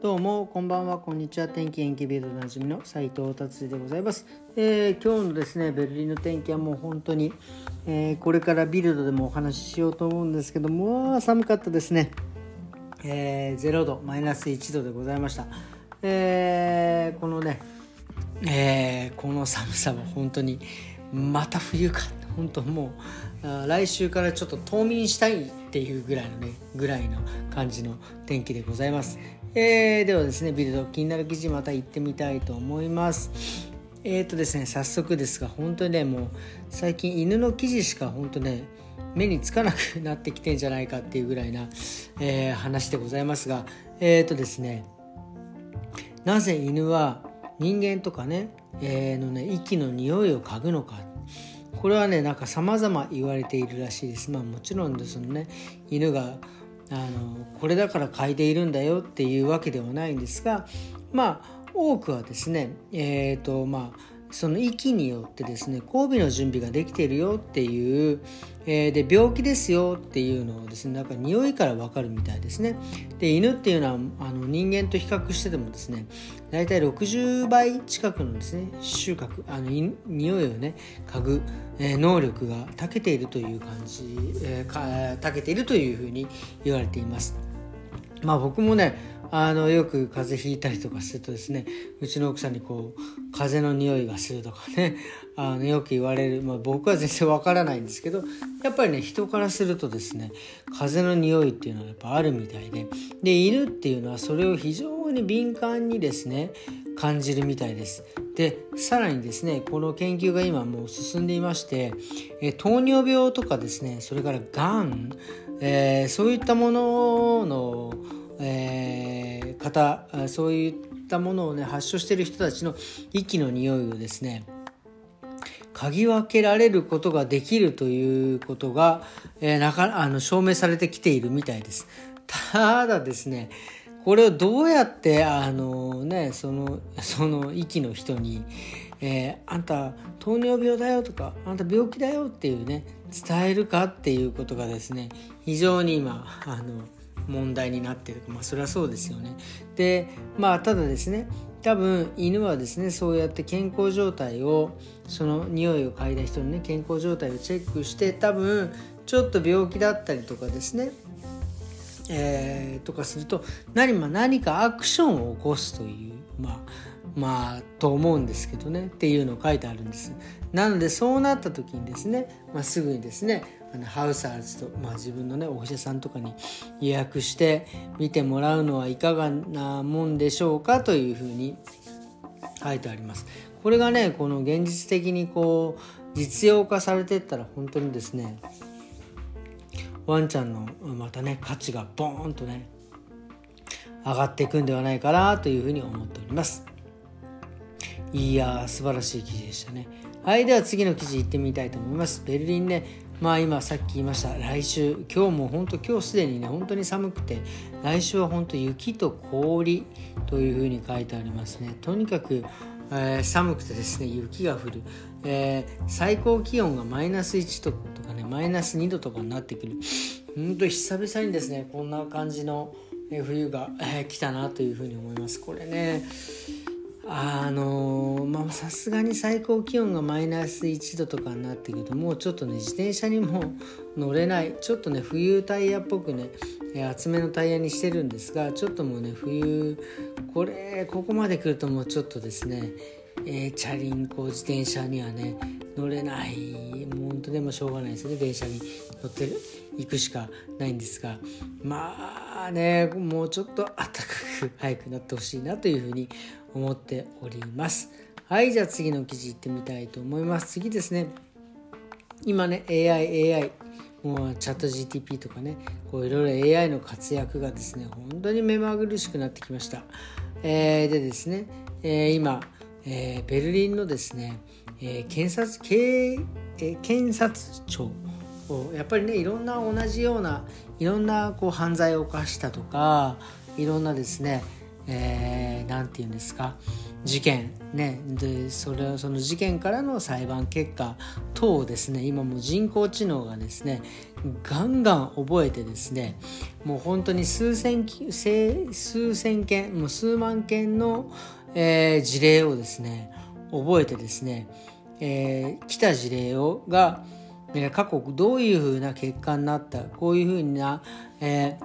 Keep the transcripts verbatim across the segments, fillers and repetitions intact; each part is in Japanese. どうもこんばんは、こんにちは。天気・延期ビルドでおなじみの斉藤達治でございます。えー、今日のですねベルリンの天気はもう本当に、えー、これからビルドでもお話ししようと思うんですけども、寒かったですね。えー、ゼロどマイナスいちどでございました。えー、このね、えー、この寒さは本当にまた冬か、本当もう来週からちょっと冬眠したいっていうぐらいのねぐらいの感じの天気でございます。えー、ではですねビルド気になる記事また行ってみたいと思います。えーとですね早速ですが本当にねもう最近犬の記事しか本当ね目につかなくなってきてんじゃないかっていうぐらいな、えー、話でございますが、えーとですねなぜ犬は人間とかね、えー、のね息の匂いを嗅ぐのか、これはねなんか様々言われているらしいです。まあもちろんですね犬があのこれだから嗅いでいるんだよっていうわけではないんですが、まあ多くはですねえっとまあその息によってですね交尾の準備ができているよっていう、えー、で病気ですよっていうのをですねなんか匂いから分かるみたいですね。で犬っていうのはあの人間と比較しててもですねだいたいろくじゅうばい近くのですね収穫あの匂いをね嗅ぐ、えー、能力が長けているという感じ、えー、か長けているというふうに言われています。まあ僕もねあのよく風邪ひいたりとかするとですねうちの奥さんにこう風の匂いがするとかねあのよく言われる、まあ、僕は全然わからないんですけどやっぱりね人からするとですね風の匂いっていうのはやっぱあるみたいで、で犬っていうのはそれを非常に敏感にですね感じるみたいです。でさらにですねこの研究が今もう進んでいまして、え糖尿病とかですねそれからがん、えー、そういったもののえー、方そういったものをね発症している人たちの息の匂いをですね嗅ぎ分けられることができるということが、えー、なかあの証明されてきているみたいです。ただですねこれをどうやってあのねそのその息の人に、えー、あんた糖尿病だよとかあんた病気だよっていうね伝えるかっていうことがですね非常に今あの問題になっている。まあそれはそうですよね。で、まあただですね、多分犬はですね、そうやって健康状態をその匂いを嗅いだ人のね健康状態をチェックして、多分ちょっと病気だったりとかですね、えー、とかすると何も何かアクションを起こすというまあ。まあと思うんですけどねっていうのを書いてあるんです。なのでそうなった時にですね、まあ、すぐにですねあのハウスアーツと、まあ、自分のねお医者さんとかに予約して見てもらうのはいかがなもんでしょうかというふうに書いてあります。これがねこの現実的にこう実用化されていったら本当にですねワンちゃんのまたね価値がボーンとね上がっていくんではないかなというふうに思っております。いやー素晴らしい記事でしたね。はい、では次の記事行ってみたいと思います。ベルリンねまあ今さっき言いました来週今日も本当今日すでにね本当に寒くて来週は本当雪と氷というふうに書いてありますね。とにかく、えー、寒くてですね雪が降る、えー、最高気温がマイナスいちどとかねマイナスにどとかになってくる。本当久々にですねこんな感じの冬が、えー、来たなというふうに思います。これねあのまあさすがに最高気温がマイナスいちどとかになってくるともうちょっとね自転車にも乗れない、ちょっとね冬タイヤっぽくね厚めのタイヤにしてるんですが、ちょっともうね冬これここまで来るともうちょっとですね、えー、チャリンコ自転車にはね乗れない。もう本当でもしょうがないですよね、電車に乗って行くしかないんですが、まあねもうちょっと暖かく早くなってほしいなというふうに思っております。はい、じゃあ次の記事行ってみたいと思います。次ですね今ね エーアイ もうチャット ジーティーピー とかねこういろいろ エーアイ の活躍がですね本当に目まぐるしくなってきました。えー、でですね、えー、今、えー、ベルリンのですね、えー、検察経、えー、検察庁やっぱりねいろんな同じようないろんなこう犯罪を犯したとかいろんなですねえー、なんていうんですか事件ねでそれその事件からの裁判結果等をですね今もう人工知能がですねガンガン覚えてですね、もう本当に数千数千件もう数万件の、えー、事例をですね覚えてですね、えー、来た事例をが過去どういうふうな結果になった、こういうふうな、え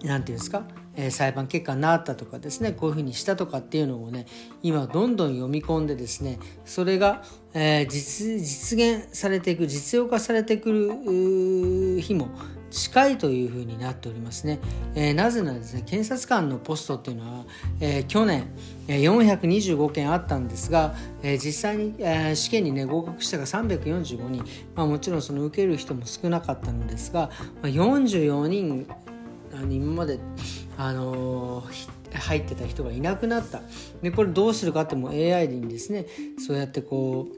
ー、なんていうんですか、えー、裁判結果になったとかですね、こういうふうにしたとかっていうのをね、今どんどん読み込んでですね、それが、えー、実、実現されていく、実用化されてくる日も近いというふうになっておりますね。えー、なぜならですね、検察官のポストっていうのは、えー、去年よんひゃくにじゅうごけんあったんですが、えー、実際に、えー、試験にね合格したがさんびゃくよんじゅうごにん、まあ、もちろんその受ける人も少なかったのですが、まあ、よんじゅうよにん今まで、あのー、入ってた人がいなくなった。でこれどうするかっても エーアイ にですね、そうやってこう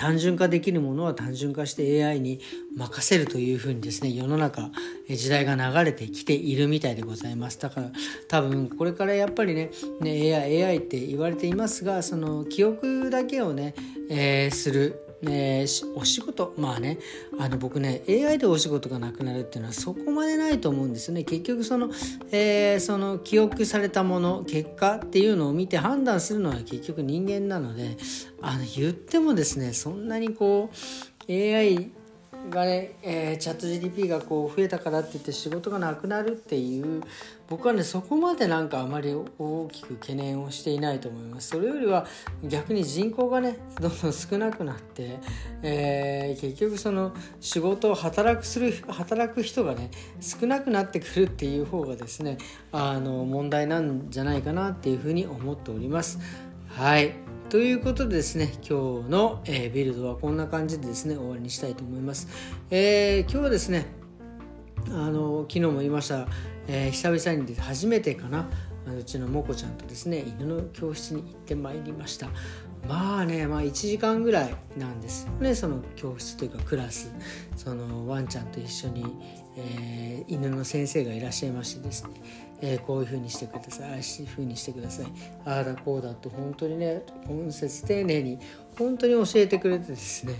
単純化できるものは単純化して エーアイ に任せるというふうにですね、世の中時代が流れてきているみたいでございます。だから多分これからやっぱりね、ね エーアイ, エーアイ って言われていますが、その記憶だけをね、えー、する、えー、お仕事、まあね、あの僕ね エーアイ でお仕事がなくなるっていうのはそこまでないと思うんですよね。結局その、えー、その記憶されたもの、結果っていうのを見て判断するのは結局人間なので、あの言ってもですね、そんなにこう エーアイ がね、えー、チャット ジーピーティー がこう増えたからって言って仕事がなくなるっていう、僕はねそこまでなんかあまり大きく懸念をしていないと思います。それよりは逆に人口がねどんどん少なくなって、えー、結局その仕事を働くする働く人がね少なくなってくるっていう方がですね、あの問題なんじゃないかなっていうふうに思っております。はい、ということでですね、今日の、えー、ビルドはこんな感じでですね終わりにしたいと思います。えー、今日はですね、あの昨日も言いました、えー、久々に初めてかな、うちのモコちゃんとですね犬の教室に行ってまいりました。まあね、まあ、いちじかんぐらいなんですよね、その教室というかクラス、そのワンちゃんと一緒に、えー、犬の先生がいらっしゃいましてですね、えー、こういう風にしてください、ああいう風にしてください、ああだこうだと本当にね懇切丁寧に本当に教えてくれてですね、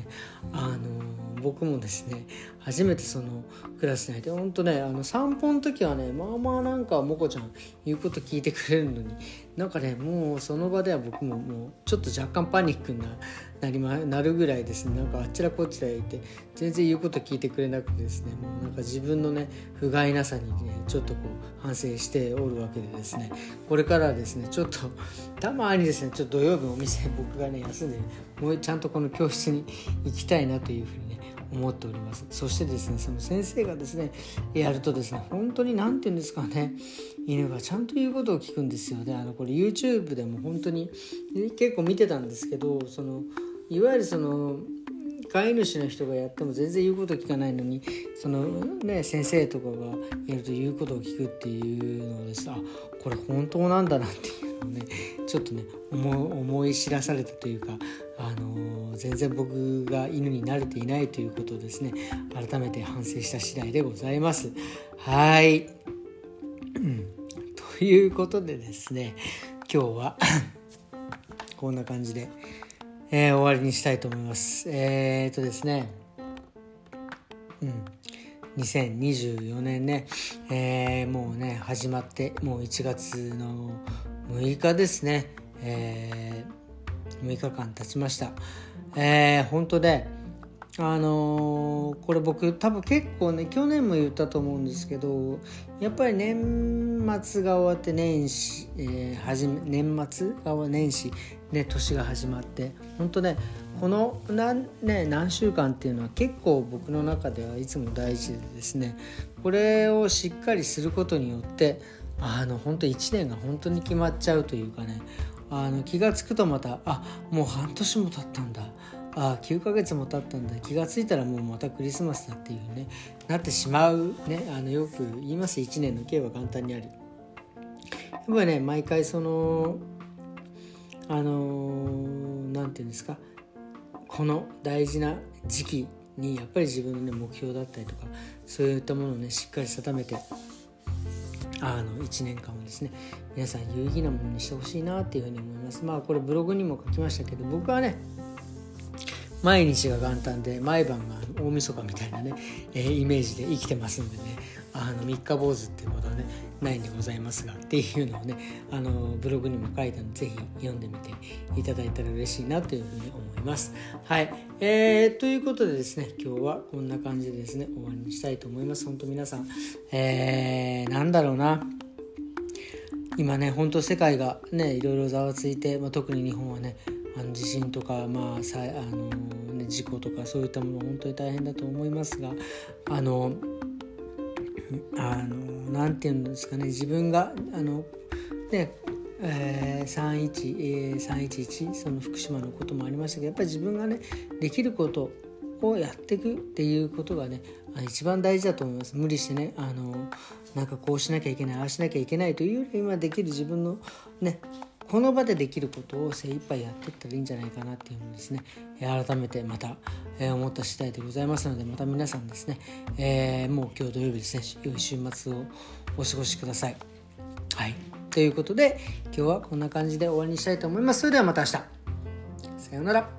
あのー、僕もですね初めてそのクラスに入って本当ね、あの散歩の時はね、まあまあなんかもこちゃん言うこと聞いてくれるのに、なんかねもうその場では僕ももうちょっと若干パニックに な, な, り、ま、なるぐらいですね、なんかあちらこちらへ行って全然言うこと聞いてくれなくてですね、もうなんか自分のね不甲斐なさにねちょっとこう反省しておるわけでですね、これからはですねちょっとたまにですねちょっと土曜日お店僕がね休んで、ね、もうちゃんとこの教室に行きたいなというふうにね思っております。そしてですね、その先生がですねやるとですね、本当になんていうんですかね、犬がちゃんと言うことを聞くんですよね。あのこれ YouTube でも本当に結構見てたんですけど、そのいわゆるその飼い主の人がやっても全然言うこと聞かないのに、そのね先生とかがやると言うことを聞くっていうのでさ、これ本当なんだなっていうのをねちょっとね思い知らされたというか、あのー、全然僕が犬に慣れていないということをですね改めて反省した次第でございます。はい、うん、ということでですね、今日はこんな感じで、えー、終わりにしたいと思います。えー、っとですね、うん、にせんにじゅうよねんね、えー、もうね始まってもういちがつのむいかですね、えー、むいかかん経ちました。えー、本当で、あのー、これ僕多分結構ね去年も言ったと思うんですけど、やっぱり年末が終わって年始、えー、始め年末が年始で年が始まって、本当ねこの 何,、ね、何週間っていうのは結構僕の中ではいつも大事でですね、これをしっかりすることによってあの本当いちねんが本当に決まっちゃうというかね、あの気がつくとまた、あもう半年も経ったんだ、あきゅうかげつも経ったんだ、気がついたらもうまたクリスマスだっていうねなってしまうね、あのよく言います、いちねんの計は簡単にあり、やっぱりね毎回そのあのなんていうんですか、この大事な時期にやっぱり自分の、ね、目標だったりとかそういったものをねしっかり定めて、あのいちねんかんをですね皆さん有意義なものにしてほしいなっていうふうに思います。まあこれブログにも書きましたけど、僕はね毎日が元旦で毎晩が大晦日みたいなね、えー、イメージで生きてますんでね、あの三日坊主っていうことはねないんでございますが、っていうのをねあのブログにも書いたのでぜひ読んでみていただいたら嬉しいなというふうに思います。はい、えー、ということでですね、今日はこんな感じでですね終わりにしたいと思います。本当皆さん、えー、なんだろうな、今ね本当世界がねいろいろざわついて、まあ、特に日本はねあの地震とか、まあさあのね、事故とかそういったもの本当に大変だと思いますが、あのあのなんていうんですかね、自分があのねえー、さんじゅういち、えー、さんいちいちその福島のこともありましたけど、やっぱり自分がねできることをやっていくっていうことがね一番大事だと思います。無理してねあのなんかこうしなきゃいけないああしなきゃいけないというより今できる自分のねこの場でできることを精一杯やっていったらいいんじゃないかなっていうのをですね改めてまた思った次第でございますので、また皆さんですね、えー、もう今日土曜日ですね、良い週末をお過ごしください。はい、ということで今日はこんな感じで終わりにしたいと思います。それではまた明日、さようなら。